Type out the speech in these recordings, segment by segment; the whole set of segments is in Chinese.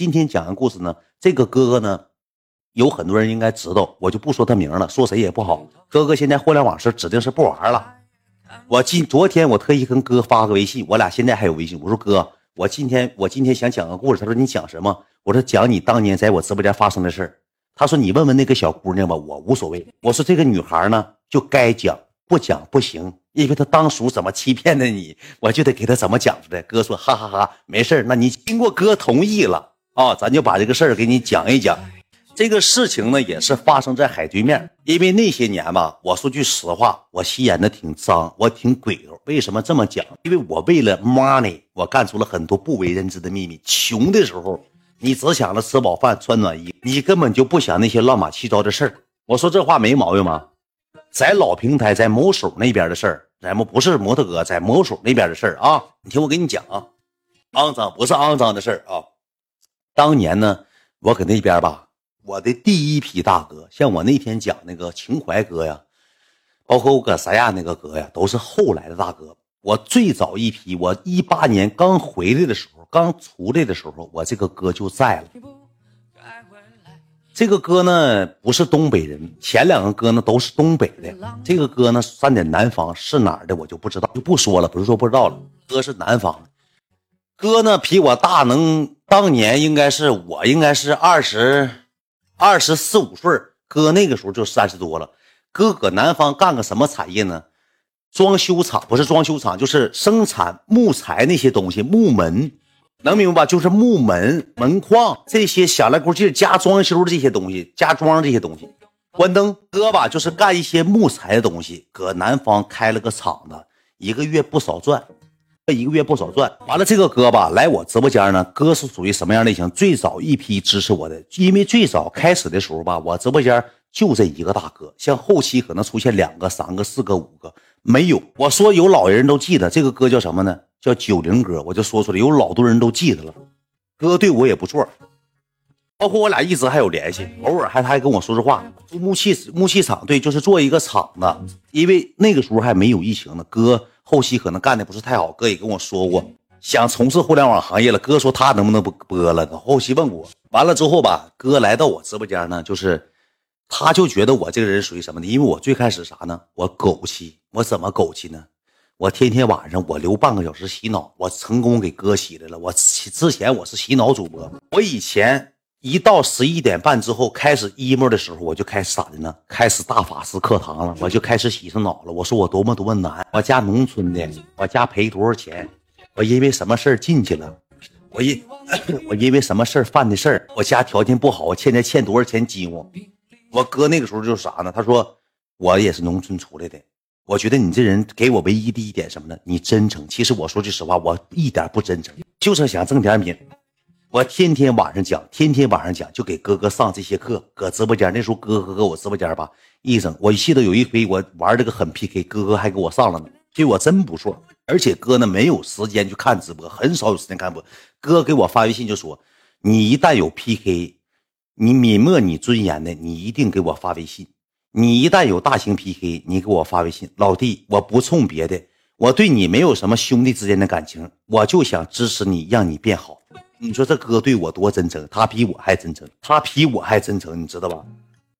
今天讲的故事呢，这个哥哥呢，有很多人应该知道，我就不说他名了，说谁也不好。哥哥现在互联网是指定是不玩了。昨天我特意跟哥发个微信，我俩现在还有微信。我说哥，我今天想讲个故事。他说你讲什么？我说讲你当年在我直播间发生的事儿。他说你问问那个小姑娘吧，我无所谓。我说这个女孩呢，就该讲，不讲不行，因为她当初怎么欺骗的你，我就得给她怎么讲出来。哥说哈哈哈，没事，那你经过哥同意了。咱就把这个事儿给你讲一讲。这个事情呢，也是发生在海对面。因为那些年吧，我说句实话，我吸烟的挺脏，我挺鬼头。为什么这么讲？因为我为了 money， 我干出了很多不为人知的秘密。穷的时候，你只想着吃饱饭穿暖衣，你根本就不想那些乱码七糟的事儿。我说这话没毛病吗？在老平台，在某手那边的事儿，咱们不是模特哥，在某手那边的事儿啊。你听我跟你讲啊，肮脏不是肮脏的事儿啊。当年呢，我搁那边吧，我的第一批大哥，像我那天讲那个情怀哥呀，包括我搁三亚那个哥呀，都是后来的大哥。我最早一批，我18年刚回来的时候，刚出来的时候，我这个哥就在了。这个哥呢不是东北人，前两个哥呢都是东北的，这个哥呢算点南方，是哪儿的我就不知道，就不说了，不是说不知道了，哥是南方的。哥呢比我大能，当年应该是24、25岁，哥那个时候就30多了。哥搁南方干个什么产业呢？不是装修厂，就是生产木材那些东西，木门，能明白吧？就是木门、门框这些小来咕劲加装修这些东西，加装这些东西，关灯。哥吧就是干一些木材的东西，搁南方开了个厂子，一个月不少赚。完了这个哥吧来我直播间呢，哥是属于什么样类型？最早一批支持我的，因为最早开始的时候吧，我直播间就这一个大哥，像后期可能出现2个、3个、4个、5个，没有。我说有老人都记得这个哥叫什么呢？叫90哥，我就说出来，有老多人都记得了。哥对我也不错，包括我俩一直还有联系，偶尔还跟我说实话。木器厂，对，就是做一个厂子，因为那个时候还没有疫情呢，哥后期可能干的不是太好，哥也跟我说过想从事互联网行业了。哥说他能不能播了，后期问我。完了之后吧，哥来到我直播间呢，就是他就觉得我这个人属于什么呢？因为我最开始啥呢？我狗气。我怎么狗气呢？我天天晚上我留半个小时洗脑，我成功给哥洗来了。我之前我是洗脑主播，我以前一到11点半之后开始 emo 的时候，我就开始啥的呢？开始大法师课堂了，我就开始洗上脑了。我说我多么难，我家农村的，我家赔多少钱，我因为什么事儿进去了，我因为什么事儿犯的事儿，我家条件不好，我现在欠多少钱饥荒。我哥那个时候就是啥呢？他说我也是农村出来的，我觉得你这人给我唯一的一点什么呢？你真诚。其实我说句实话，我一点不真诚，就是想挣点米。我天天晚上讲，就给哥哥上这些课，搁直播间。那时候哥哥搁我直播间吧，一整我记得有一回我玩这个狠 PK， 哥哥还给我上了呢，对我真不错。而且哥呢没有时间去看直播，很少有时间看播。哥给我发微信就说，你一旦有 PK， 你泯没你尊严的，你一定给我发微信。你一旦有大型 PK， 你给我发微信。老弟，我不冲别的，我对你没有什么兄弟之间的感情，我就想支持你，让你变好。你说这哥对我多真诚，他比我还真诚，你知道吧？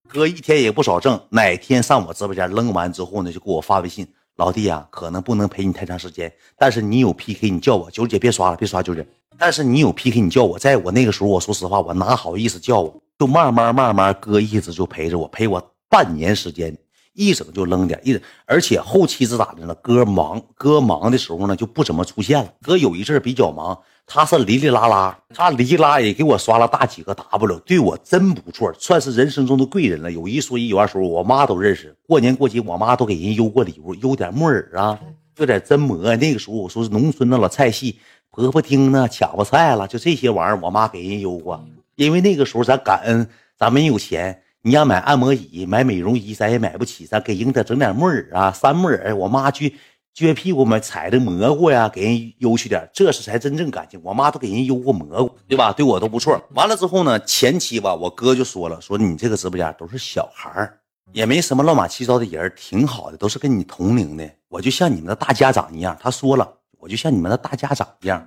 哥一天也不少挣，哪天上我直播间扔完之后呢，就给我发微信，老弟啊，可能不能陪你太长时间，但是你有 PK 你叫我，九姐别刷了，别刷九姐，但是你有 PK 你叫我。在我那个时候，我说实话，我哪好意思叫我，就慢慢哥一直就陪着我，陪我半年时间，一整就扔点一整。而且后期是咋的呢？哥忙的时候呢就不怎么出现了。哥有一阵比较忙，他是哩哩啦啦也给我刷了大几个 W， 对我真不错，算是人生中的贵人了。有一说一，有二说，我妈都认识，过年过节我妈都给人邮过礼物，邮点木耳啊，有点榛蘑。那个时候我说是农村那老菜系，婆婆丁呢，卡巴菜了，就这些玩意儿我妈给人邮过。因为那个时候咱感恩，咱没有钱，你要买按摩椅买美容仪咱也买不起，咱给人家整点木耳啊，山木耳，我妈去撅屁股嘛，踩的蘑菇呀，给人邮去点，这是才真正感情。我妈都给人邮过蘑菇，对吧？对我都不错。完了之后呢，前期吧我哥就说了，说你这个直播间都是小孩，也没什么乱码七糟的人，挺好的，都是跟你同龄的，我就像你们的大家长一样。他说了，我就像你们的大家长一样。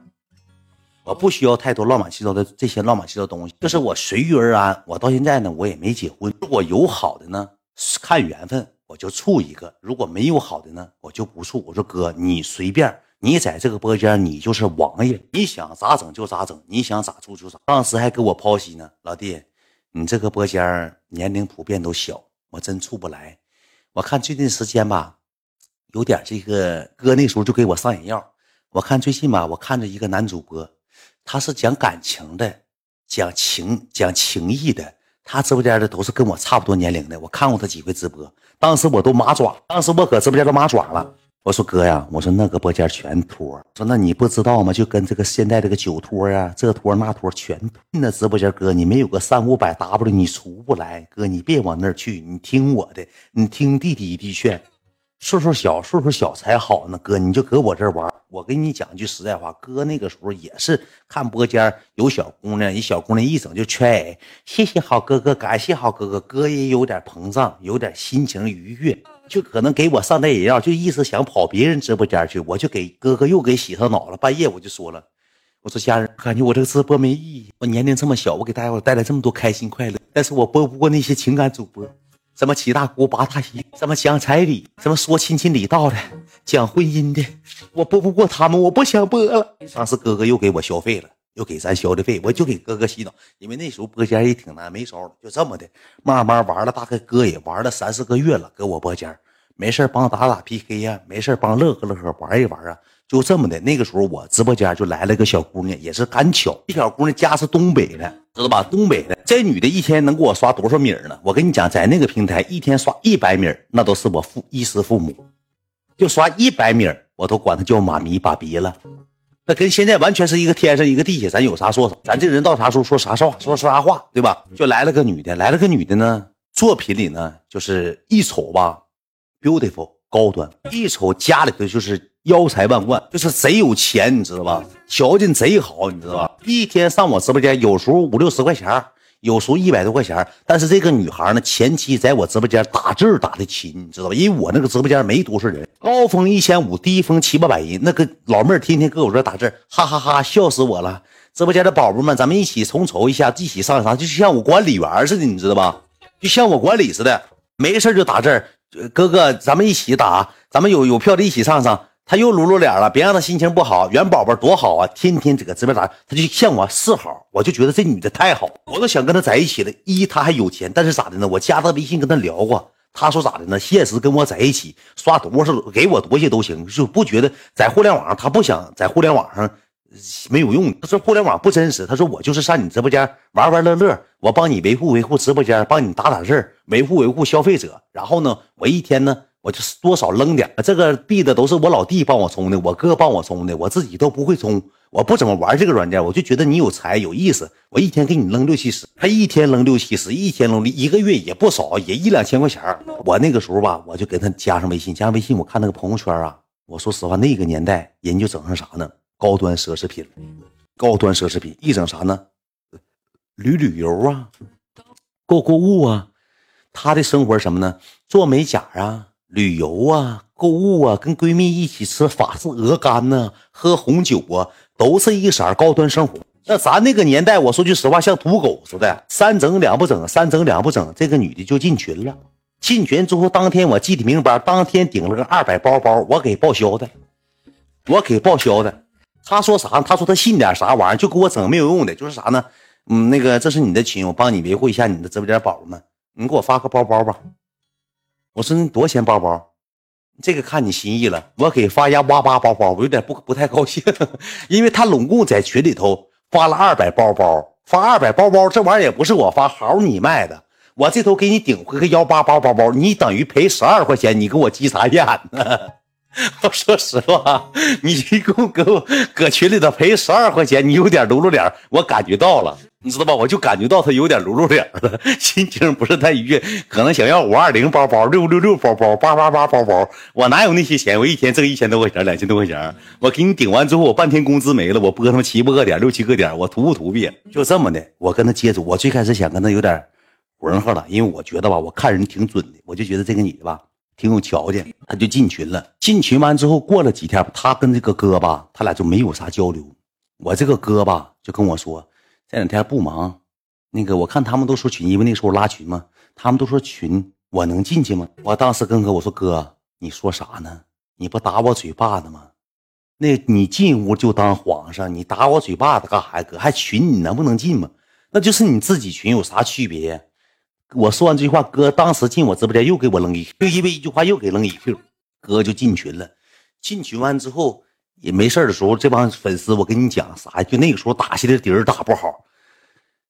我不需要太多乱码七糟的这些乱码七糟东西，就是我随遇而安。我到现在呢，我也没结婚。如果有好的呢，看缘分我就处一个；如果没有好的呢，我就不处。我说哥，你随便，你在这个播间你就是王爷，你想咋整就咋整，你想咋处就咋。当时还给我剖析呢，老弟，你这个播间年龄普遍都小，我真处不来。我看最近时间吧，有点这个哥那时候就给我上眼药。我看最近吧，我看着一个男主播。他是讲感情的，讲情义的，他直播间的都是跟我差不多年龄的。我看过他几回直播，当时我都麻爪，当时我搁直播间都麻爪了。我说哥呀，我说那个播间全托，说那你不知道吗？就跟这个现在这个酒托呀，这托那托全托。那直播间哥，你没有个300-500W 你出不来。哥，你别往那儿去，你听我的，你听弟弟一弟劝。岁数小才好呢，哥你就搁我这玩。我跟你讲句实在话，哥那个时候也是看播间有小姑娘，一小姑娘一整就缺爱。谢谢好哥哥，感谢好哥哥，哥也有点膨胀，有点心情愉悦，就可能给我上那也要，就意思想跑别人直播间去，我就给哥哥又给洗上脑了。半夜我就说了，我说家人，感觉我这个直播没意义，我年龄这么小，我给大家伙带来这么多开心快乐，但是我播不过那些情感主播。什么七大姑八大姨，什么讲彩礼，什么说亲亲礼道的，讲婚姻的，我播不过他们，我不想播了。上次哥哥又给我消费了，又给咱消的费，我就给哥哥洗脑。因为那时候播间也挺难，没招了，就这么的慢慢玩了。大概哥也玩了3-4个月了，搁我播间没事帮打 PK 呀、啊，没事帮乐呵乐呵玩一玩啊，就这么的。那个时候我直播间就来了个小姑娘，也是赶巧，这小姑娘家是东北的，知道吧？东北的，这女的一天能给我刷多少米呢？我跟你讲，在那个平台一天刷100米，那都是我衣食父母，就刷100米，我都管她叫妈咪爸比了。那跟现在完全是一个天上一个地下，咱有啥说啥，咱这人到啥时候说啥话，对吧？就来了个女的，呢，作品里呢就是一瞅吧。beautiful 高端，一瞅家里头就是腰财万贯，就是贼有钱，你知道吧？条件贼好，你知道吧？一天上我直播间，有时候50-60块钱，有时候100多块钱。但是这个女孩呢，前期在我直播间打字打的勤，你知道吧？因为我那个直播间没多少人，高峰1500，低峰700-800人。那个老妹儿天天搁我这打字，哈哈哈，笑死我了！直播间的宝宝们，咱们一起重筹一下，一起上啥？就像我管理员似的，你知道吧？就像我管理似的，没事就打字。哥哥，咱们一起打，咱们有票的一起上。他又露脸了，别让他心情不好。元宝宝多好啊，天天这个直播打，他就向我示好，我就觉得这女的太好，我都想跟他在一起了。他还有钱，但是咋的呢？我加他微信跟他聊过，他说咋的呢？现实跟我在一起，刷多少给我多些都行，就不觉得在互联网上，他不想在互联网上没有用。他说互联网不真实，他说我就是上你直播间玩玩乐乐，我帮你维护直播间，帮你打事儿，维护消费者。然后呢，我一天呢，我就多少扔点，这个币的都是我老弟帮我充的，我哥帮我充的，我自己都不会充，我不怎么玩这个软件，我就觉得你有才有意思，我一天给你扔60-70，他一天扔60-70，一天扔1个月也不少，也1-2千块钱。我那个时候吧，我就给他加上微信，我看那个朋友圈啊，我说实话，那个年代人就整上啥呢？高端奢侈品一整啥呢？旅游啊，购物啊。她的生活什么呢？做美甲啊，旅游啊，购物啊，跟闺蜜一起吃法式鹅肝呢、啊，喝红酒啊，都是一色高端生活。那咱那个年代，我说句实话，像土狗似的，3整2不整，这个女的就进群了。进群之后，当天我记得明白，当天顶了个200包，我给报销的。他说啥？他说他信点啥玩意儿，就给我整没有用的，就是啥呢？那个这是你的群，我帮你维护一下你的直播间宝宝们，你给我发个包包吧。我说你多少钱包包？这个看你心意了。我给发188包包，我有点不太高兴，因为他拢共在群里头发了200包包，这玩意儿也不是我发，好你卖的。我这头给你顶回个188包包，你等于赔12块钱，你给我急啥眼呢？我说实话，你一共给我搁群里头赔12块钱，你有点露脸，我感觉到了，你知道吧？我就感觉到他有点露脸了，心情不是太愉悦，可能想要520包包、666包包、888包包。我哪有那些钱？我一天挣1000多块钱、2000多块钱，我给你顶完之后，我半天工资没了，我播他们7-8个点、6-7个点，我图不？就这么的，我跟他接触。我最开始想跟他有点混合了，因为我觉得吧，我看人挺准的，我就觉得这个女的吧。挺有条件，他就进群了。进群完之后，过了几天，他跟这个哥吧，他俩就没有啥交流。我这个哥吧就跟我说，这两天不忙，那个我看他们都说群，因为那时候拉群嘛，他们都说群，我能进去吗？我当时跟哥我说，哥你说啥呢？你不打我嘴巴子吗？那你进屋就当皇上，你打我嘴巴子干啥呀？哥还群你能不能进吗？那就是你自己群有啥区别？我说完这句话，哥当时进我直播间又给我扔一 Q， 就因为一句话又给扔一 Q， 哥就进群了。进群完之后也没事的时候，这帮粉丝我跟你讲啥呀？就那个时候打起来敌人打不好。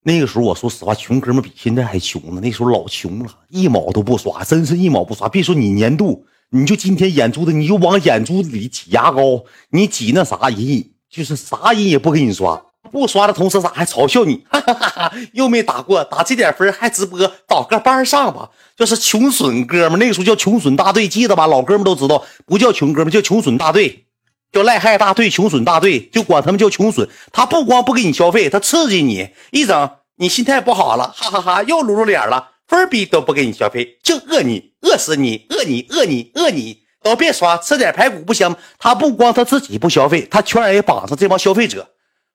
那个时候我说实话，穷哥们比现在还穷呢。那时候老穷了，一毛都不刷，真是一毛不刷。别说你年度，你就今天眼珠子，你就往眼珠子里挤牙膏，你挤那啥人，就是啥人也不给你刷。不刷的同时，咋还嘲笑你？哈哈哈哈，又没打过，打这点分还直播，找个班上吧。就是穷损哥们，那个时候叫穷损大队，记得吧？老哥们都知道，不叫穷哥们，叫穷损大队。叫赖害大队、穷损大队，就管他们叫穷损。他不光不给你消费，他刺激你，一整你心态不好了，哈哈哈，又露脸了，分币都不给你消费，就饿你，饿死你，饿你，饿你，饿你，都别刷，吃点排骨不香吗？他不光他自己不消费，他全然也绑上这帮消费者。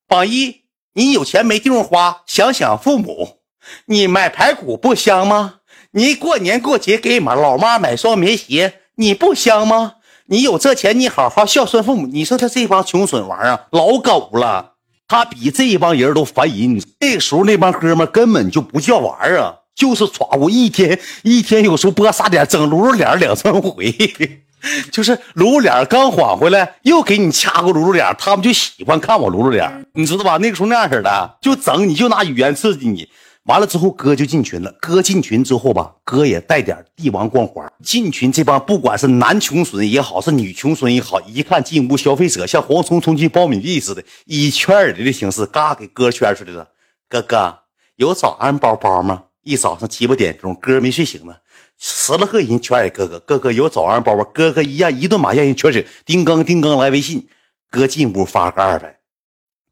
榜一，你有钱没地方花，想想父母，你买排骨不香吗？你过年过节给老妈买双棉鞋，你不香吗？你有这钱，你好好孝顺父母。你说他这帮穷损玩意儿老狗了，他比这帮人都烦人。那时候那帮哥们根本就不叫玩意儿，就是耍我一天有时候播撒点整露脸2-3回，就是露脸刚缓回来又给你掐过露脸，他们就喜欢看我露脸，你知道吧？那个时候那样似的，就整你就拿语言刺激你。完了之后哥就进群了，哥进群之后吧，哥也带点帝王光环进群。这帮不管是男穷损也好，是女穷损也好，一看进屋消费者像蝗虫冲进苞米地似的，以圈儿里的形式嘎给哥圈出来了。哥哥有早安包包吗？一早上7-8点钟哥没睡醒呢，10来个人圈给哥哥，哥哥有早安包包，哥哥一样一顿马让人圈醒，叮刚叮刚来微信。哥进屋发个200，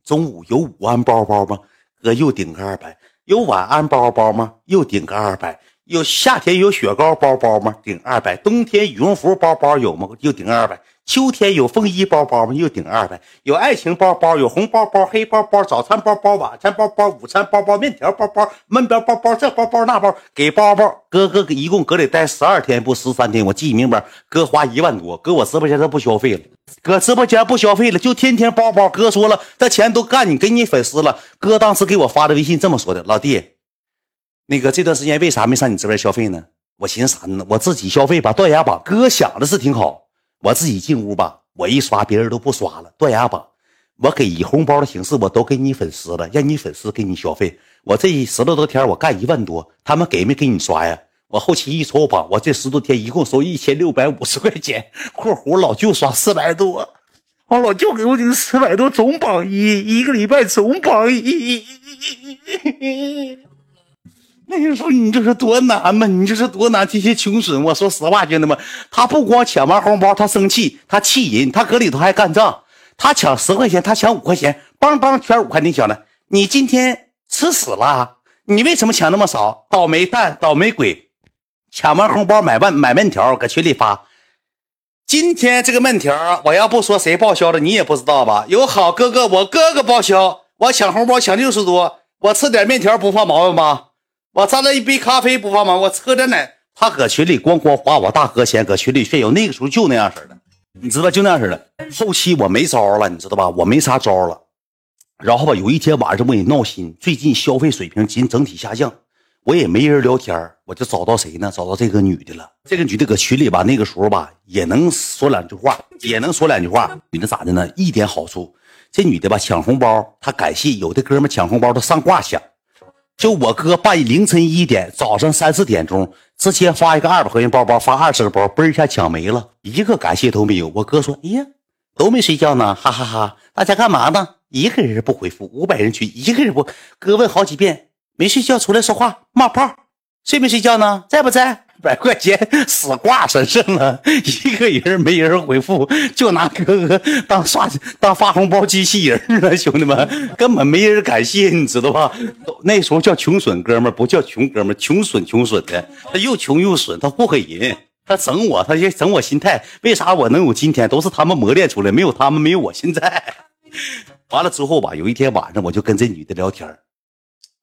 中午有午安包包吗？哥又顶个200。有晚安包包吗？又顶个200。有夏天有雪糕包包吗？顶200。冬天羽绒服包包有吗？又顶200。秋天有风衣包包吗？又顶200。有爱情包包，有红包包、黑包包、早餐包包、晚餐包包、午餐包包、面条包包、焖包包包，这包包那包给包包。哥一共搁里待12天不13天，我记明白。哥花1万多，哥我直播间都不消费了。哥直播间不消费了，就天天包包。哥说了，这钱都干你给你粉丝了。哥当时给我发的微信这么说的：老弟，那个这段时间为啥没上你直播间消费呢？我寻思啥呢？我自己消费吧，断崖榜。哥想的是挺好，我自己进屋吧，我一刷别人都不刷了，断崖榜。我给以红包的形式我都给你粉丝了，让你粉丝给你消费。我这10多天我干1万多，他们给没给你刷呀？我后期一抽榜，我这10多天一共收1650块钱，括弧老舅刷400多，我老舅给我这400多总榜一，1个礼拜总榜一。那你说你这是多难吗？你这是多难？这些穷损，我说实话，兄弟们，他不光抢完红包，他生气，他气人，他搁里头还干仗。他抢10块钱，他抢5块钱，帮帮圈5块。你想呢？你今天吃屎了？你为什么抢那么少？倒霉蛋，倒霉鬼！抢完红包买面条，搁群里发。今天这个面条，我要不说谁报销的，你也不知道吧？有好哥哥，我哥哥报销。我抢红包抢60多，我吃点面条不犯毛病吧？我沾了一杯咖啡不犯毛病？我喝点奶。他搁群里咣咣花我大哥钱，搁群里炫耀。那个时候就那样似的，你知道就那样似的。后期我没招了，你知道吧？我没啥招了。然后吧，有一天晚上我也闹心，最近消费水平仅整体下降。我也没人聊天，我就找到谁呢？找到这个女的了。这个女的搁群里吧，那个时候吧，也能说2句话，也能说2句话。女的咋的呢？一点好处，这女的吧抢红包，她感谢有的哥们抢红包，她上挂抢。就我哥半夜凌晨1点，早上3-4点钟，直接发一个200块钱包包，发20个包，嘣一下抢没了，一个感谢都没有。我哥说：“哎呀，都没睡觉呢，哈哈哈！大家干嘛呢？一个人不回复，500人群，一个人不。”哥问好几遍。没睡觉出来说话冒泡，睡没睡觉呢？在不在？100块钱死挂身上了，一个人没人回复，就拿哥哥当发红包机器人了，兄弟们根本没人感谢，你知道吧？那时候叫穷损哥们不叫穷哥们，穷损的，他又穷又损，他祸害人，他整我，他也整我心态。为啥我能有今天？都是他们磨练出来，没有他们，没有我现在。完了之后吧，有一天晚上我就跟这女的聊天，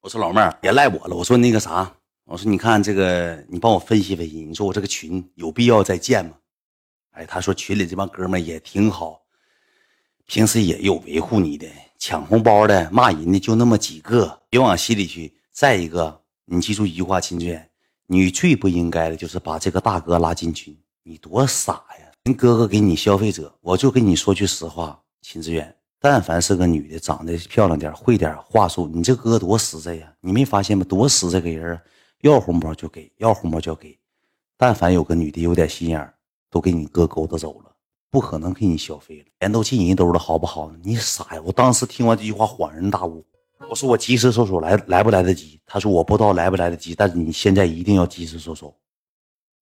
我说老妹儿别赖我了，我说那个啥，我说你看这个，你帮我分析分析，你说我这个群有必要再建吗？哎，她说群里这帮哥们也挺好，平时也有维护你的，抢红包的骂人的就那么几个，别往心里去。再一个你记住一句话，秦志远，你最不应该的就是把这个大哥拉进群，你多傻呀！人哥哥给你消费者，我就跟你说句实话，秦志远，但凡是个女的长得漂亮点，会点话术，你这哥多实在呀！你没发现吗？多实在给人，要红包就给，要红包就给。但凡有个女的有点心眼，都给你哥勾搭走了，不可能给你消费了，钱都进人兜了，好不好呢？你傻呀！我当时听完这句话恍然大悟。我说我及时收手来不来得及？他说我不知道来不来得及，但是你现在一定要及时收手。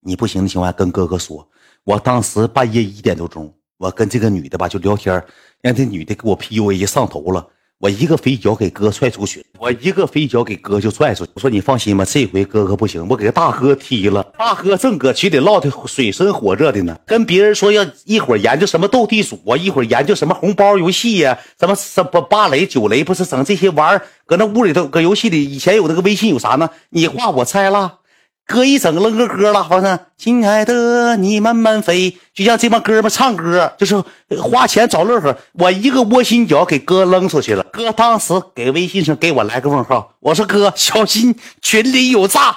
你不行的情况下跟哥哥说。我当时半夜1点多钟，我跟这个女的吧就聊天，让这女的给我 PUA 上头了。我一个飞脚给哥踹出去，我说你放心吧，这回哥哥不行，我给大哥踢了。大哥正搁群里唠的水深火热的呢，跟别人说要一会儿研究什么斗地主啊，一会儿研究什么红包游戏啊，什么8雷9雷，不是整这些玩儿，搁那屋里头搁游戏里，以前有那个微信有啥呢？你画我猜啦，哥一整扔个歌了，好像亲爱的你慢慢飞，就像这帮哥们唱歌，就是花钱找乐呵。我一个窝心脚给哥扔出去了，哥当时给微信上给我来个问号，我说哥小心群里有诈。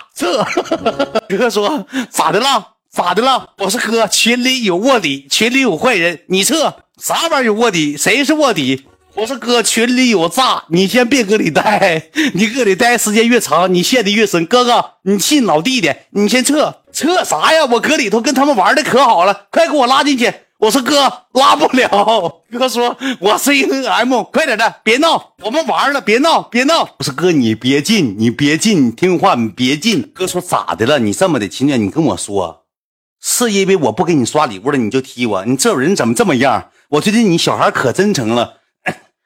哥说咋的了咋的了？我说哥群里有卧底，群里有坏人，你撤啥玩意儿？有卧底谁是卧底？我说哥群里有诈，你先别搁里待，你搁里待时间越长你陷得越深，哥哥你信老弟的，你先撤啥呀？我搁里头跟他们玩的可好了，快给我拉进去。我说哥拉不了，哥说我是1M， 快点的别闹，我们玩了别闹。我说哥你别进你听话你别进。哥说咋的了？你这么的情感你跟我说，是因为我不给你刷礼物了你就踢我，你这人怎么这么样？我觉得你小孩可真诚了，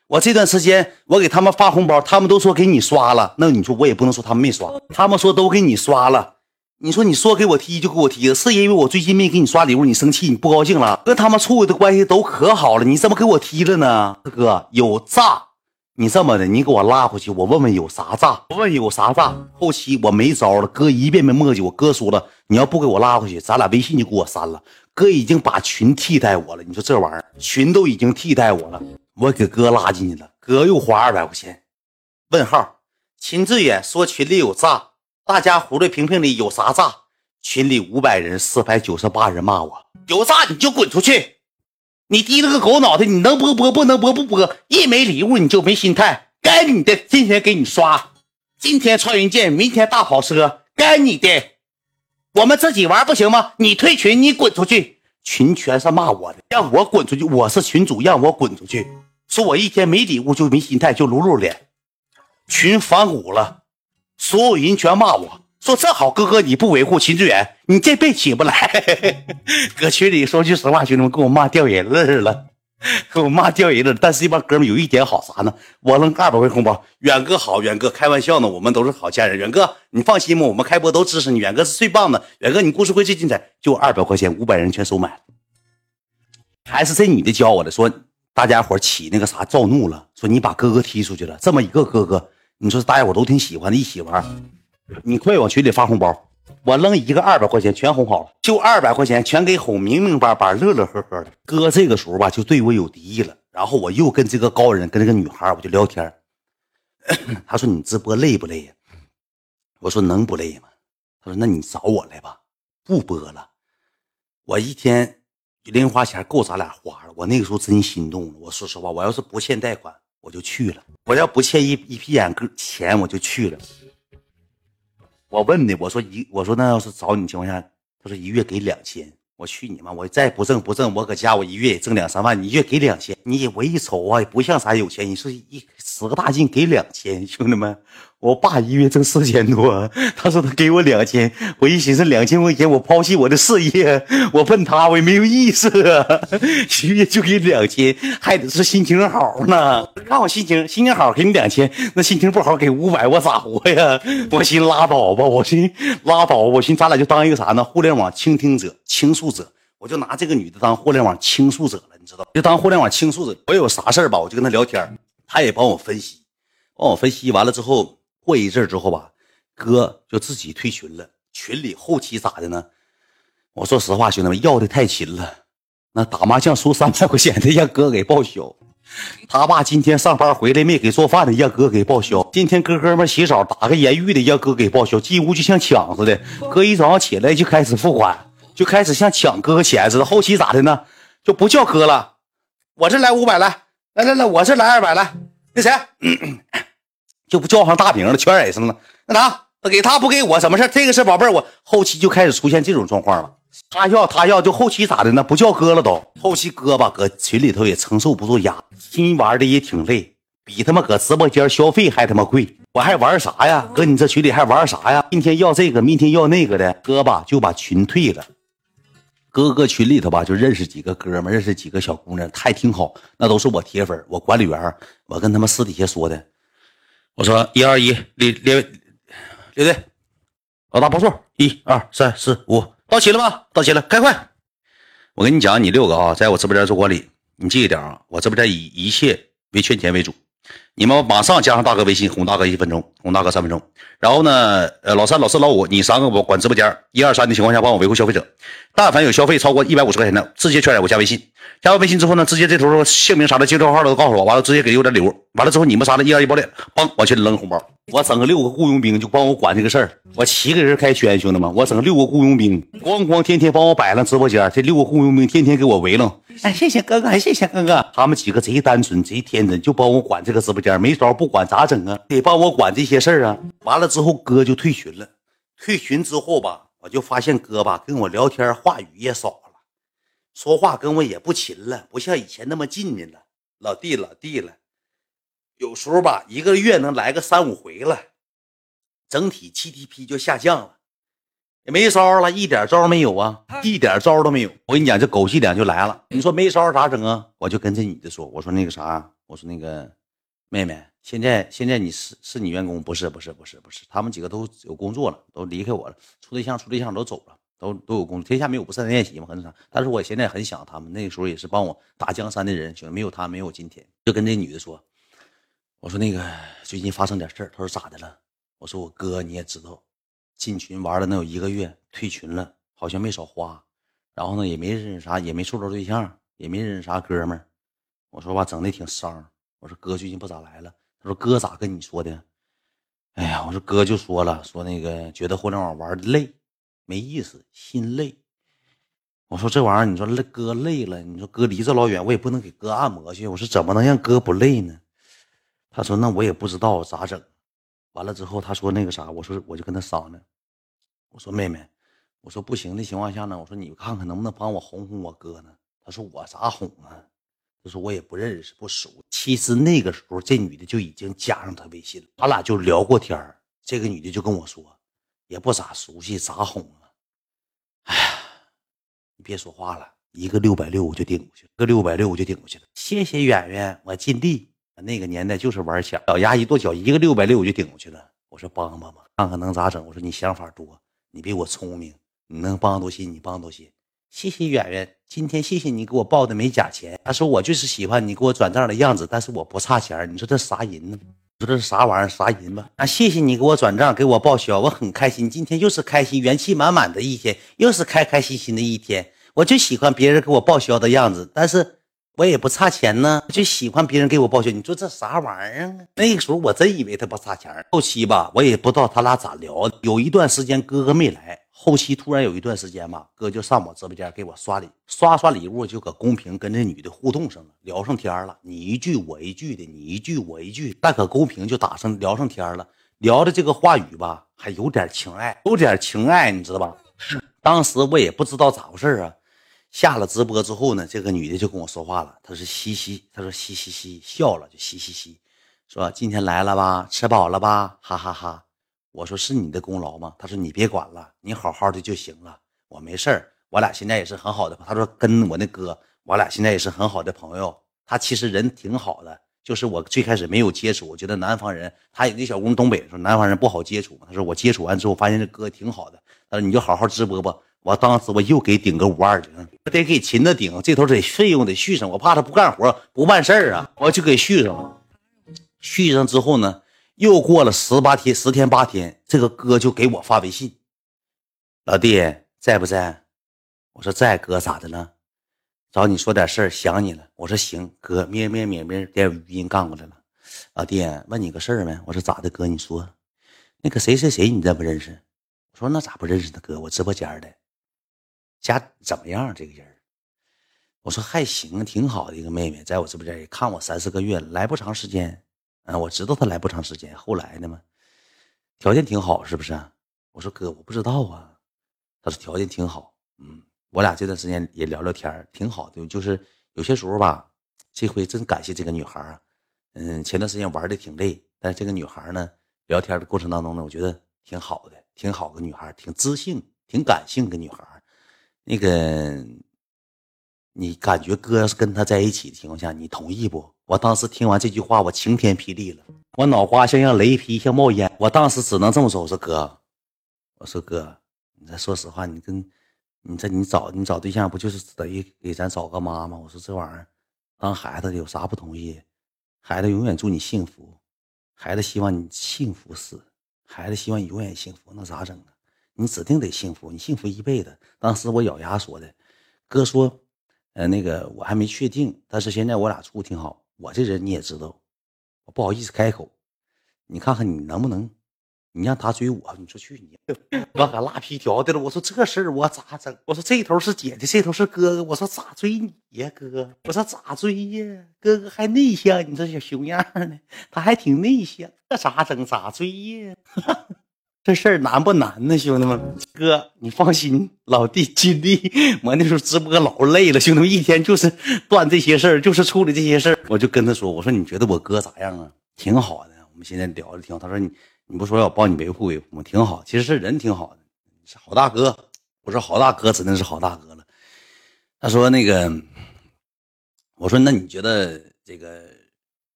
我这段时间我给他们发红包，他们都说给你刷了，那你说我也不能说他们没刷，他们说都给你刷了，你说给我踢就给我踢了，是因为我最近没给你刷礼物你生气你不高兴了，跟他们处的关系都可好了，你怎么给我踢了呢？哥有诈，你这么的你给我拉回去，我问问有啥诈，后期我没招了，哥一遍遍磨叽，我哥说了你要不给我拉回去咱俩微信就给我删了，哥已经把群替代我了，你说这玩意儿群都已经替代我了，我给哥拉进去了，哥又花200块钱。问号，秦志远说群里有诈，大家胡来评评里有啥诈？群里500人，498人骂我有诈，你就滚出去！你低了个狗脑袋，你能播不能播不播，一没礼物你就没心态，该你的今天给你刷，今天穿云箭，明天大跑车，该你的，我们自己玩不行吗？你退群，你滚出去！群全是骂我的，让我滚出去，我是群主，让我滚出去！说我一天没礼物就没心态就露露脸，群反骨了，所有人全骂我，说正好哥哥你不维护秦志远，你这辈起不来。搁群里说句实话，兄弟们给我骂掉眼泪了，但是一帮哥们有一点好啥呢？我扔200块红包，远哥好，远哥开玩笑呢，我们都是好家人，远哥你放心吧，我们开播都支持你，远哥是最棒的，远哥你故事会最精彩，就200块钱500人全收买了。还是这女的教我的，说大家伙起那个啥躁怒了，说你把哥哥踢出去了，这么一个哥哥，你说大家伙都挺喜欢的，一起玩，你快往群里发红包，我扔一个200块钱全哄好了，就200块钱全给哄明明白白乐乐呵呵的。哥这个时候吧就对我有敌意了，然后我又跟这个高人跟这个女孩我就聊天，他说你直播累不累呀？我说能不累吗？他说那你找我来吧，不播了，我一天零花钱够咱俩花了，我那个时候真心动了。我说实话，我要是不欠贷款，我就去了；我要不欠一屁眼钱，我就去了。我问的，我说那要是找你情况下，他说一月给2000。我去你妈！我再不挣，我搁家我一月也挣2、3万，你一月给2000，你我一瞅啊，也不像啥有钱，你说一使个大劲给2000，兄弟们，我爸一月挣4000多，他说他给我2000，我一寻思2000块钱，我抛弃我的事业，我奔他，我也没有意思，一月就给2000，还得是心情好呢。看我心情好给你2000，那心情不好给500，我咋活呀？我寻拉倒吧，咱俩就当一个啥呢？互联网倾听者、倾诉者，我就拿这个女的当互联网倾诉者了，你知道？就当互联网倾诉者，我有啥事儿吧，我就跟她聊天。他也帮我分析，完了之后，过一阵之后吧，哥就自己退群了。群里后期咋的呢？我说实话，兄弟们要的太勤了。那打麻将输300块钱的让哥给报销，他爸今天上班回来没给做饭的让哥给报销，今天哥们洗澡打个盐浴的让哥给报销，进屋就像抢似的。哥一早上起来就开始付款，就开始像抢哥钱似的。后期咋的呢？就不叫哥了，我这来500来，来，我这来200来，那谁就不叫上大名了，圈也上了。那啥，给他不给我什么事？这个是宝贝儿，我后期就开始出现这种状况了。他要就后期咋的呢？不叫哥了都。后期哥吧，搁群里头也承受不住压，心玩的也挺累，比他妈搁直播间消费还他妈贵。我还玩啥呀？哥，你这群里还玩啥呀？今天要这个，明天要那个的，哥吧就把群退了。哥哥群里头吧，就认识几个哥们，认识几个小姑娘，太挺好，那都是我铁粉，我管理员，我跟他们私底下说的。我说121列队，老大报数，1、2、3、4、5，到齐了吗？到齐了，开快！我跟你讲，你6个啊，在我直播间做管理，你记一点啊，我直播间以一切为圈钱为主。你们马上加上大哥微信，哄大哥1分钟，哄大哥3分钟。然后呢，老三、老四、老五，你3个我管直播间，1、2、3的情况下帮我维护消费者。但凡有消费超过150块钱的，直接圈来我加微信。加完微信之后呢，直接这头说姓名啥的、精神号的都告诉我，完了直接给有点礼物。完了之后你们啥的121爆裂，帮我去扔红包。我整个6个雇佣兵就帮我管这个事儿，我7个人开圈，兄弟们，我整个6个雇佣兵，光天天帮我摆了直播间，这6个雇佣兵天天给我围了。哎，谢谢哥哥，谢谢哥哥。他们几个贼单纯，贼天真，就帮我管这个直播间，没招不管咋整啊？得帮我管这些事儿啊。完了之后哥就退群了，退群之后吧，我就发现哥吧跟我聊天话语也少了，说话跟我也不勤了，不像以前那么近近了，老弟了。有时候吧，一个月能来个3、5回了，整体 GDP 就下降了，也没招了，一点招没有啊，一点招都没有。我跟你讲，这狗屁脸就来了。你说没招咋整啊？我就跟这女的说，我说那个啥，我说那个妹妹，现在你是你员工？不是，他们几个都有工作了，都离开我了，处对象都走了，都有工作，天下没有不散的宴席嘛，可能啥。但是我现在很想他们，那个时候也是帮我打江山的人，兄弟，没有他没有今天。就跟这女的说。我说那个最近发生点事儿，他说咋的了？我说我哥你也知道，进群玩了能有1个月，退群了，好像没少花，然后呢也没认识啥，也没处着对象，也没认识啥哥们儿。我说吧，整的挺伤。我说哥最近不咋来了。他说哥咋跟你说的？哎呀，我说哥就说那个觉得互联网玩累，没意思，心累。我说这玩意儿，你说哥累了，你说哥离这老远，我也不能给哥按摩去。我说怎么能让哥不累呢？他说那我也不知道咋整。完了之后他说那个啥，我说我就跟他商量，我说妹妹，我说不行的情况下呢，我说你看看能不能帮我哄我哥呢。他说我咋哄啊？他说我也不认识不熟。其实那个时候这女的就已经加上他微信了，他俩就聊过天，这个女的就跟我说也不咋熟悉咋哄啊。哎呀，你别说话了，1个660我就顶过去了，1个660我就顶过去了。谢谢远远，我尽力。那个年代就是玩钱，小牙一跺脚，1个660我就顶过去了。我说帮吧，看看能咋整。我说你想法多，你比我聪明，你能帮多些你帮多些。谢谢远远，今天谢谢你给我报的美甲钱。他说我就是喜欢你给我转账的样子，但是我不差钱。你说这啥人呢？你说这是啥玩意儿？啥人吧？啊，谢谢你给我转账，给我报销，我很开心。今天又是开心，元气满满的一天，又是开开心心的一天。我就喜欢别人给我报销的样子，但是我也不差钱呢，就喜欢别人给我报销。你说这啥玩意儿啊？那个时候我真以为他不差钱。后期吧，我也不知道他俩咋聊的。有一段时间哥哥没来，后期突然有一段时间吧，哥就上我直播间给我刷礼物，就搁公屏跟这女的互动上了，聊上天了，你一句我一句的，你一句我一句，但搁公屏就打上聊上天了。聊的这个话语吧，还有点情爱，你知道吧？当时我也不知道咋回事啊。下了直播之后呢，这个女的就跟我说话了，她说嘻嘻，她说嘻嘻嘻，笑了就嘻嘻嘻，说今天来了吧，吃饱了吧，哈哈哈。我说是你的功劳吗？她说你别管了，你好好的就行了，我没事儿，我俩现在也是很好的。她说跟我那哥，我俩现在也是很好的朋友。她其实人挺好的，就是我最开始没有接触，我觉得南方人，她也那小公东北说南方人不好接触嘛。她说我接触完之后发现这哥挺好的，她说你就好好直播吧。我当时我又给顶个520，得给勤着顶，这头得费用得续上，我怕他不干活不办事儿啊，我就给续上了。续上之后呢，又过了十天八天，这个哥就给我发微信：“老弟，在不在？”我说在，哥咋的了？找你说点事儿，想你了。我说行，哥咩点语音干过来了。老弟，问你个事儿没？我说咋的，哥你说。那个谁你认不认识？我说那咋不认识呢，哥，我直播间的。家怎么样这个人？我说还行，挺好的一个妹妹，在我直播间也看我3、4个月了，来不长时间。我知道她来不长时间，后来呢嘛，条件挺好是不是？我说哥我不知道啊。他说条件挺好，嗯。我俩这段时间也聊聊天挺好的，就是有些时候吧，这回真感谢这个女孩啊。前段时间玩的挺累，但是这个女孩呢，聊天的过程当中呢，我觉得挺好的，挺好个女孩，挺知性，挺感性个女孩。那个，你感觉哥要是跟她在一起的情况下，你同意不？我当时听完这句话，我晴天霹雳了，我脑瓜像雷劈，像冒烟。我当时只能这么说，我说哥，你再说实话，你找对象不就是等于给咱找个妈吗？我说这玩意儿当孩子有啥不同意？孩子永远祝你幸福，孩子希望你幸福死，孩子希望你永远幸福，那咋整啊？你指定得幸福，你幸福一辈子。当时我咬牙说的，哥说，那个我还没确定，但是现在我俩处挺好。我这人你也知道，我不好意思开口，你看看你能不能。你让他追我，你说去你，我还拉皮条的了。我说这事儿我咋整？我说这头是姐姐，这头是哥哥。我说咋追你呀，哥？我说咋追呀？哥哥还内向，你这小熊样呢？他还挺内向，这咋整？咋追呀？这事儿难不难呢，兄弟们？哥，你放心，老弟尽力。我那时候直播老累了，兄弟们一天就是断这些事儿，就是处理这些事儿。我就跟他说，我说你觉得我哥咋样啊？挺好的，我们现在聊的挺好。他说你不说要帮你维护吗？挺好，其实是人挺好的，是好大哥，不是好大哥，真的是好大哥了。他说那个，我说那你觉得这个，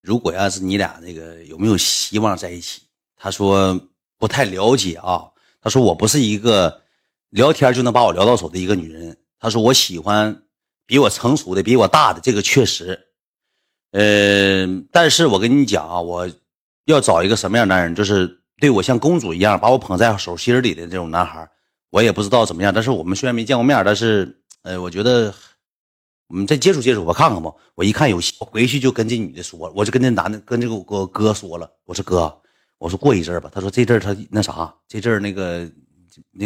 如果要是你俩那个有没有希望在一起？他说不太了解啊。他说我不是一个聊天就能把我聊到手的一个女人。他说我喜欢比我成熟的、比我大的，这个确实。但是我跟你讲啊，我要找一个什么样的男人，就是对我像公主一样把我捧在手心里的这种男孩，我也不知道怎么样。但是我们虽然没见过面，但是我觉得我们再接触接触吧，看看吧。我一看有戏，我回去就跟这女的说，我就跟这男的跟这个我哥说了。我说哥，我说过一阵吧。他说这阵他那啥，这阵那个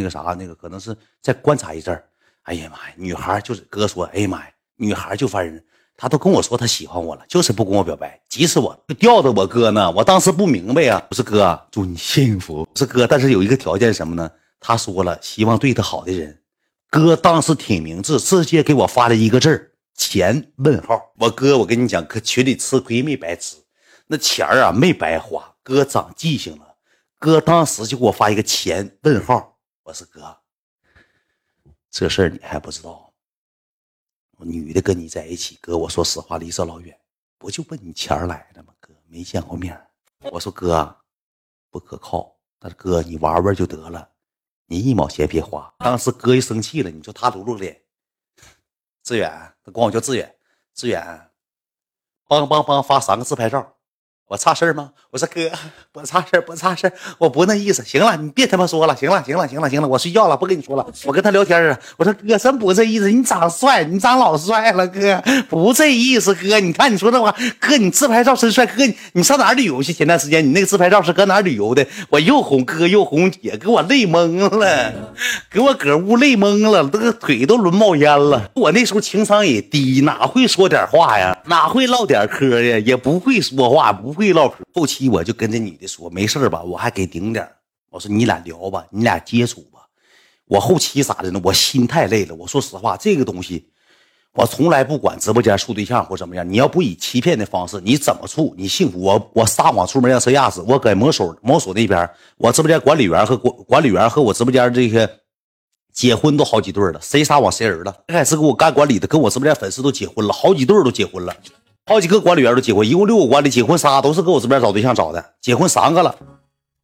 啥那个可能是再观察一阵。哎呀妈呀，女孩就是哥说，哎呀妈呀，女孩就烦人。他都跟我说他喜欢我了，就是不跟我表白，急死我了，就吊着我哥呢。我当时不明白呀，不是哥，祝你幸福，不是哥，但是有一个条件什么呢？他说了，希望对他好的人。哥当时挺明智，直接给我发了一个字儿：钱问号。我哥，我跟你讲，可群里吃亏没白吃，那钱儿啊没白花，哥长记性了。哥当时就给我发一个钱问号。我是哥，这事儿你还不知道。女的跟你在一起，哥，我说实话，离这老远，不就奔你钱来的吗？哥，没见过面。我说哥，不可靠，但是哥你玩玩就得了，你一毛钱别花。当时哥一生气了，你说他露脸，志远，他管我叫志远，帮发3个自拍照。我差事儿吗？我说哥，不差事儿，我不那意思。行了，你别他妈说了，行了，我睡觉了，不跟你说了。我跟他聊天啊，我说哥，真不这意思，你长帅，你长老帅了，哥，不这意思，哥，你看你说这话，哥，你自拍照真帅，哥，你上哪儿旅游去？前段时间你那个自拍照是搁哪儿旅游的？我又哄哥又哄姐，给我累懵了，给我搁屋累懵了，这个腿都抡冒烟了。我那时候情商也低，哪会说点话呀？哪会唠点嗑呀？也不会说话，不会唠嗑。后期我就跟这女的说，没事吧，我还给顶点。我说你俩聊吧，你俩接触吧。我后期啥的呢，我心太累了。我说实话，这个东西我从来不管直播间处对象或怎么样，你要不以欺骗的方式，你怎么处你幸福。我撒谎出门让车压死。我搁某所那边，我直播间管理员和我直播间这些结婚都好几对了，谁撒谎谁人了。开始给我干管理的跟我直播间粉丝都结婚了，好几对都结婚了。好几个管理员都结婚，一共6个管理，结婚仨都是跟我这边找对象找的，结婚3个了。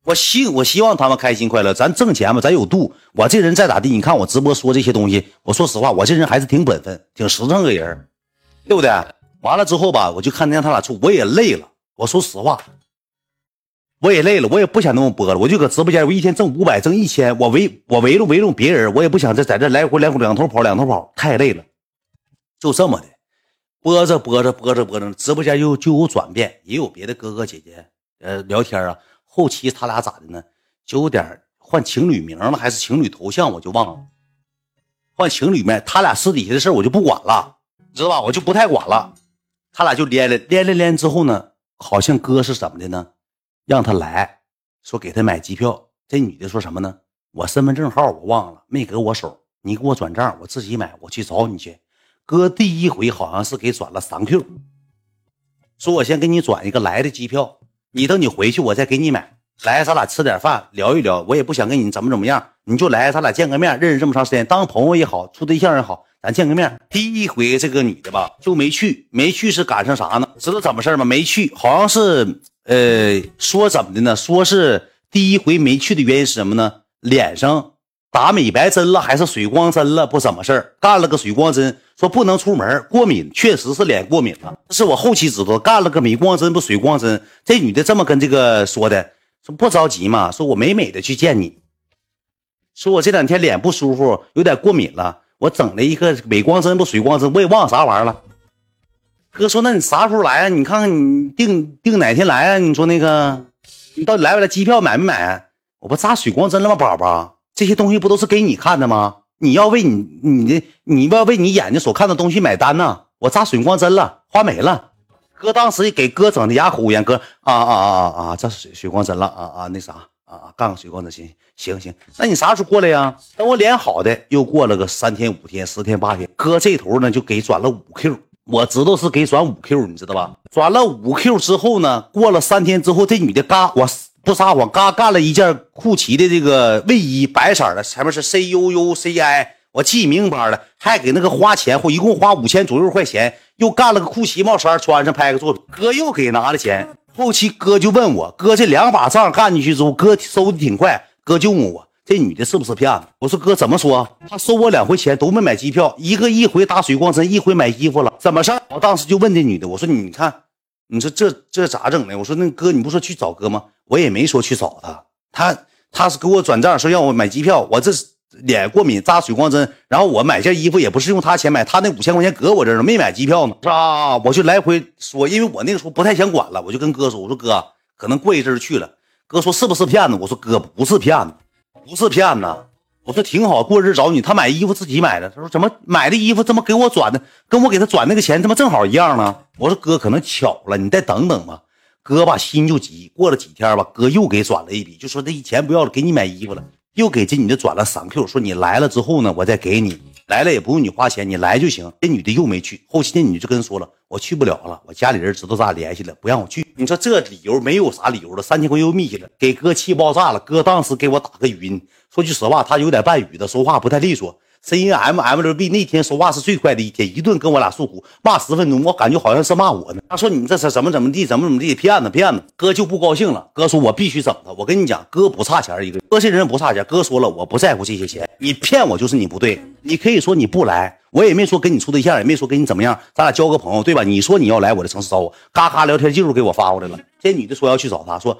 我希望他们开心快乐，咱挣钱吧，咱有度。我这人再咋地，你看我直播说这些东西，我说实话，我这人还是挺本分，挺实诚个人，对不对？完了之后吧，我就看见他俩处，我也累了。我说实话，我也累了，我也不想那么播了，我就搁直播间，我一天挣500，挣1000，我围拢别人，我也不想在这来回两头跑，太累了，就这么的，播着，直播间就有转变，也有别的哥哥姐姐聊天啊，后期他俩咋的呢？就有点换情侣名了，还是情侣头像，我就忘了，换情侣名，他俩私底下的事我就不管了，知道吧？我就不太管了。他俩就连之后呢，好像哥是怎么的呢？让他来说给他买机票，这女的说什么呢？我身份证号我忘了，没给我手，你给我转账，我自己买，我去找你去。哥第一回好像是给转了3Q， 说我先给你转一个来的机票，你等你回去我再给你买。来咱俩吃点饭聊一聊，我也不想跟你怎么样，你就来咱俩见个面，认识这么长时间，当朋友也好，处对象也好，咱见个面。第一回这个女的吧就没去，是赶上啥呢？知道怎么事吗？没去好像是说怎么的呢？说是第一回没去的原因是什么呢？脸上打美白针了还是水光针了，不怎么事儿，干了个水光针，说不能出门，过敏，确实是脸过敏了，这是我后期知道，干了个美光针不水光针。这女的这么跟这个说的，说不着急嘛，说我美美的去见你，说我这两天脸不舒服，有点过敏了，我整了一个美光针不水光针，我也忘啥玩意儿了。哥说那你啥时候来啊？你看看你定哪天来啊？你说那个你到底来不来？机票买没买啊？我不扎水光针了吗？宝宝，这些东西不都是给你看的吗？你要为你眼睛所看的东西买单呢、啊。我扎水光针了，花没了。哥当时给哥整的哑口无言，哥啊，这水光针了啊，那啥啊，干个水光针，行，那你啥时候过来呀？等我脸好的，又过了个3天5天10天8天，哥这头呢就给转了5Q， 我知道是给转5Q， 你知道吧？转了5Q 之后呢，过了3天之后，这女的嘎，我不撒谎，嘎干了一件酷奇的这个卫衣，白色的，前面是 CUUCI。我记明白了，还给那个花钱，或一共花5000左右块钱，又干了个酷奇帽衫，穿上拍个作品，哥又给拿了钱。后期哥就问我，哥这两把账干进去之后，哥收的挺快，哥就问我这女的是不是骗子？我说哥怎么说？他收我2回钱都没买机票，一回打水光针，一回买衣服了，怎么事儿？我当时就问这女的，我说你看，你说这咋整的？我说那哥你不说去找哥吗？我也没说去找他，他是给我转账说让我买机票，我这脸过敏扎水光针，然后我买件衣服也不是用他钱买，他那5000块钱搁我这儿没买机票呢，是啊，我就来回说，因为我那个时候不太想管了，我就跟哥说，我说哥可能过一阵去了。哥说是不是骗子？我说哥不是骗子，我说挺好，过日找你，他买衣服自己买的，他说怎么买的衣服怎么给我转的，跟我给他转那个钱怎么正好一样呢？我说哥可能巧了，你再等等吧。哥吧心就急，过了几天吧，哥又给转了一笔，就说这钱不要了，给你买衣服了。又给这女的转了3Q， 说你来了之后呢，我再给你，来了也不用你花钱，你来就行。这女的又没去，后期这女就跟说了，我去不了了，我家里人知道咱俩联系了，不让我去。你说这理由没有啥理由了，3000块又密去了，给哥气爆炸了。哥当时给我打个语音，说句实话，他有点半语的，说话不太利索，是因为 MLB 那天说话是最快的一天，一顿跟我俩诉苦，骂10分钟，我感觉好像是骂我呢。他说你这是怎么地，骗子。哥就不高兴了，哥说我必须整他。我跟你讲，哥不差钱一个，哥这人不差钱。哥说了，我不在乎这些钱，你骗我就是你不对，你可以说你不来，我也没说跟你处对象，也没说跟你怎么样，咱俩交个朋友，对吧？你说你要来我的城市找我，嘎聊天记录给我发过来了。这女的说要去找他，说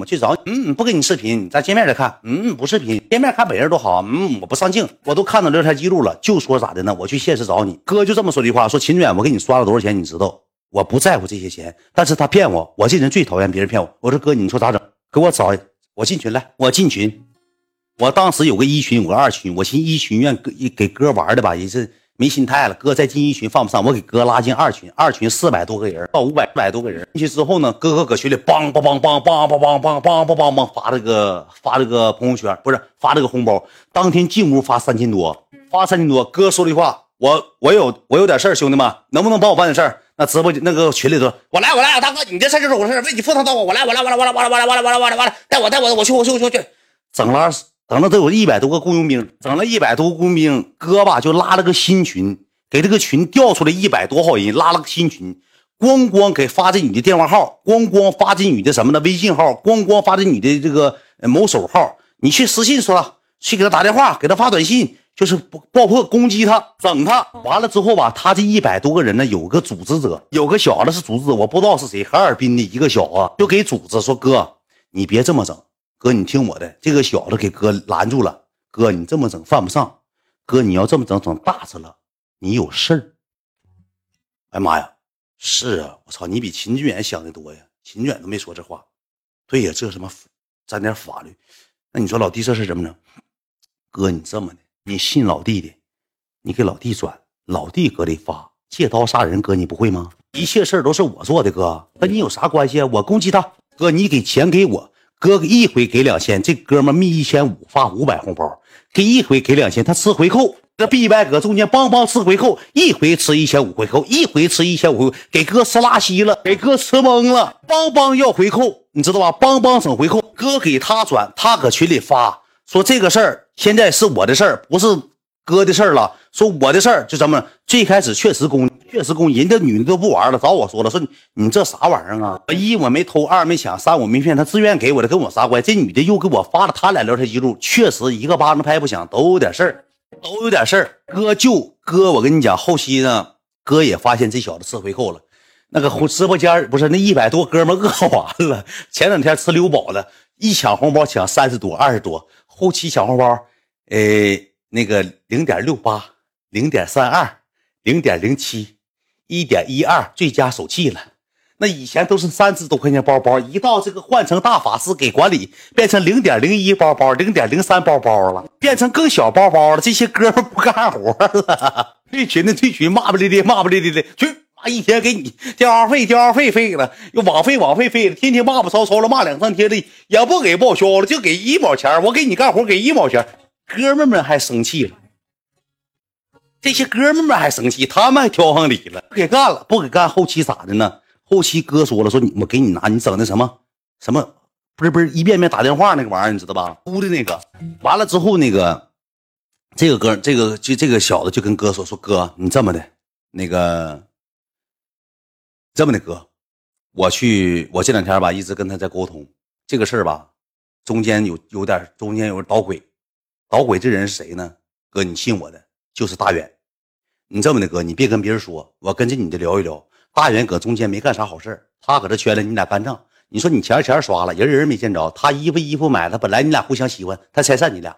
我去找你，不跟你视频，咱见面再看，不视频，见面看本人多好，我不上镜，我都看到聊天记录了，就说咋的呢？我去现实找你。哥就这么说句话，说秦远，我给你刷了多少钱，你知道？我不在乎这些钱，但是他骗我，我这人最讨厌别人骗我。我说哥，你说咋整？给我找，我进群来，我进群。我当时有个1群，有个2群，我进1群愿给哥玩的吧，也是没心态了。哥再进1群放不上，我给哥拉进2群，2群400多个人到500多个人。进去之后呢，哥搁群里梆梆梆发这个朋友圈，不是发这个红包。当天进屋发3000多。哥说的话，我有点事儿，兄弟们，能不能帮我办点事儿？那直播那个群里头，我来，大哥，你这事就是我的事，为你赴汤蹈火，我来，带我，我去，整了都有100多个雇佣兵，哥吧就拉了个新群，给这个群调出来100多号人，拉了个新群，光给发这女的电话号，光发这女的什么呢？微信号，光发这女的这个某手号，你去私信说，去给他打电话，给他发短信，就是爆破攻击他，整他。完了之后吧，他这100多个人呢，有个组织者，有个小子是组织者，我不知道是谁，哈尔滨的一个小子就给组织说，哥你别这么整，哥你听我的，这个小子给哥拦住了，哥你这么整犯不上，哥你要这么整整大事了，你有事儿。哎妈呀，是啊，我操，你比秦俊远想的多呀，秦俊远都没说这话。对呀，这什么沾点法律。那你说老弟这事怎么整？哥你这么的，你信老弟的，你给老弟转，老弟哥得发，借刀杀人哥你不会吗？一切事儿都是我做的哥，跟你有啥关系啊？我攻击他，哥你给钱给我，哥一回给2000，这哥们密1500发500红包，给一回给2000，他吃回扣，这必败哥中间帮帮吃回扣，一回吃1500回扣，一回吃1500回扣，给哥吃拉稀了，给哥吃懵了，帮帮要回扣，你知道吧？帮帮整回扣，哥给他转，他搁群里发说这个事儿现在是我的事儿，不是哥的事儿了，说我的事儿就咱们最开始确实攻，人家女的都不玩了，找我说了，说你这啥玩意儿啊？一我没偷，二没抢，三我没骗，他自愿给我的，跟我啥关系？这女的又给我发了他俩聊天记录，确实一个巴掌拍不响，都有点事儿。哥，我跟你讲，后期呢，哥也发现这小子吃回扣了，那个直播间不是那100多哥们饿完了，前两天吃溜饱了，一抢红包抢30多、20多，后期抢红包，那个0.68、0.32、0.07。1.12 最佳手气了，那以前都是30多块钱包包，一到这个换成大法师给管理，变成0.01包包、0.03包包了，变成更小包包了。这些哥们不干活了，退群，骂不咧咧，去妈一天给你电话费废了，又网费废了，天天骂不吵吵了，骂2-3天的也不给报销了，就给1毛钱，我给你干活给1毛钱，哥们还生气了。这些哥们还生气，他们还挑上理了，不给干。后期咋的呢？后期哥说了，说我给你拿，你整的什么，不是一遍打电话那个玩意儿，你知道吧？哭的那个。完了之后，那个这个小子就跟哥说，哥你这么的，哥，我这2天吧一直跟他在沟通这个事儿吧，中间有点捣鬼这人是谁呢？哥你信我的。就是大远，你这么的哥，你别跟别人说，我跟这女的聊一聊。大远搁中间没干啥好事，他搁这圈了，你俩干仗。你说你钱刷了，人没见着，他衣服买了，本来你俩互相喜欢，他拆散你俩。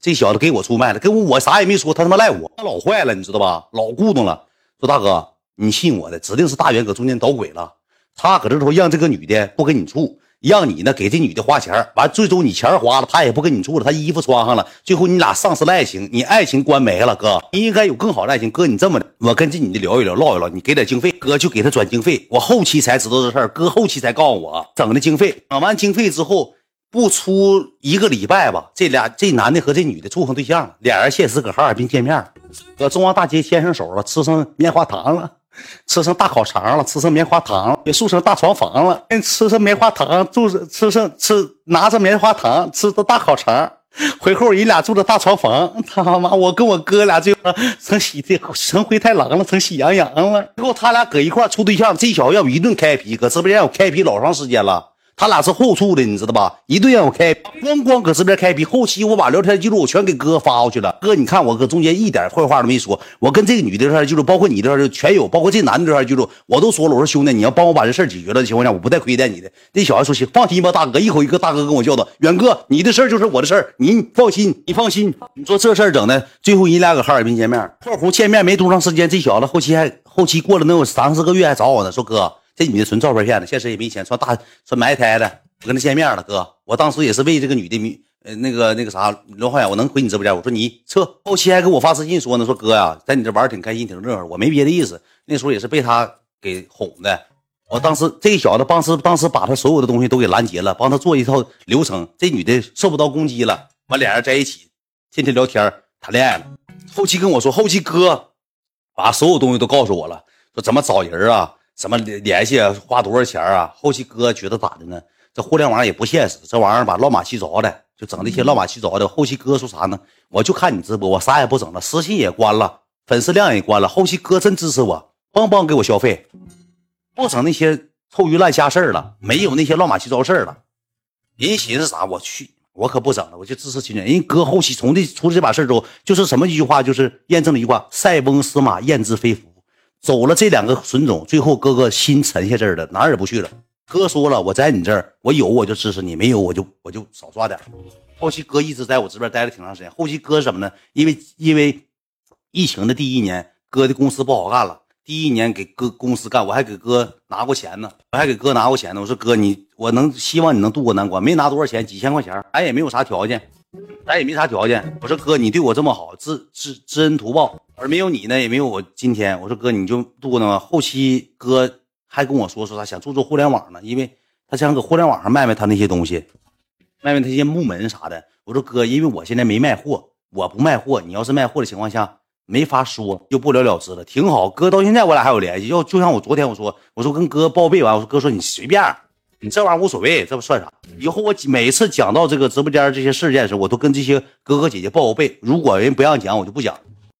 这小子给我出卖了，跟我啥也没说，他他妈赖我，他老坏了，你知道吧？老固弄了。说大哥，你信我的，指定是大远搁中间捣鬼了。他搁这头让这个女的不跟你处，让你呢给这女的花钱，完最终你钱花了，他也不跟你住了，他衣服穿上了，最后你俩丧失了爱情，你爱情观没了。哥你应该有更好的爱情。哥你这么的，我跟这女的唠一唠，你给点经费，哥就给他转经费。我后期才知道这事儿，哥后期才告诉我整的经费。整完经费之后不出1个礼拜吧，这男的和这女的处上对象了，俩人现实搁哈尔滨见面了，搁中央大街牵上手了，吃上棉花糖了，吃上大烤肠了，吃上棉花糖了，也住上大床房了，吃上棉花糖，拿着棉花糖吃着大烤肠，回后人俩住着大床房。他妈，我跟我哥俩最后成灰太狼了，成喜羊羊了。最后他俩搁一块处对象，这小子要一顿开皮，搁直播间我开皮老长时间了。他俩是后处的，你知道吧？一顿让我开，光搁这边开皮。后期我把聊天记录我全给哥发过去了。哥，你看我搁中间一点坏话都没说。我跟这个女的聊天记录，包括你的聊天记录全有，包括这男的聊天记录，我都说了。我说兄弟，你要帮我把这事解决了的情况下，我不带亏待你的。那小孩说行，放心吧，大哥，一口一个大哥跟我叫道，远哥，你的事就是我的事儿，你放心。你说这事儿整的，最后人俩搁哈尔滨见面，括弧见面没多长时间，这小子后期过了能有3-4个月还找我呢，说哥。这女的纯照片骗的，现实也没钱，穿埋汰的，我跟她见面了。哥，我当时也是为这个女的那个啥罗浩远，我能回你直播间？我说你撤。后期还给我发私信说呢，说哥呀、在你这玩挺开心，挺热闹，我没别的意思。那时候也是被她给哄的。我当时这个小子当时把她所有的东西都给拦截了，帮她做一套流程。这女的受不到攻击了，完俩人在一起，天天聊天谈恋爱了。后期跟我说，后期哥把所有东西都告诉我了，说怎么找人啊。什么联系啊？花多少钱啊？后期哥觉得咋的呢？这互联网也不现实，这玩意儿把乱码七糟的，就整那些乱码七糟的。后期哥说啥呢？我就看你直播，我啥也不整了，私信也关了，粉丝量也关了。后期哥真支持我，帮给我消费，不整那些臭鱼烂虾事儿了，没有那些乱码七糟事儿了。人寻思啥？我去，我可不整了，我就支持秦人。人哥后期出这把事儿之后，就是什么一句话，就是验证了一句话：塞翁失马，焉知非福。走了这2个损种，最后哥哥心沉下这儿了，哪儿也不去了。哥说了，我在你这儿，我有我就支持你，没有我就少刷点。后期哥一直在我这边待了挺长时间。后期哥是什么呢？因为疫情的第一年，哥的公司不好干了。第一年给哥公司干，我还给哥拿过钱呢，我说哥你，我能希望你能渡过难关，没拿多少钱，几千块钱，咱也没有啥条件，我说哥你对我这么好，知恩图报，而没有你呢也没有我今天。我说哥你就渡过难关。后期哥还跟我说他想做互联网呢，因为他想搁互联网上卖卖他那些东西，卖卖他那些木门啥的。我说哥，因为我现在没卖货，我不卖货，你要是卖货的情况下没法说，就不了了之了。挺好，哥到现在我俩还有联系。要就像我昨天我说跟哥报备完，我说哥说你随便，你这玩意无所谓，这不算啥。以后我每次讲到这个直播间这些事件时，我都跟这些哥哥姐姐报备，如果人不让讲我就不讲。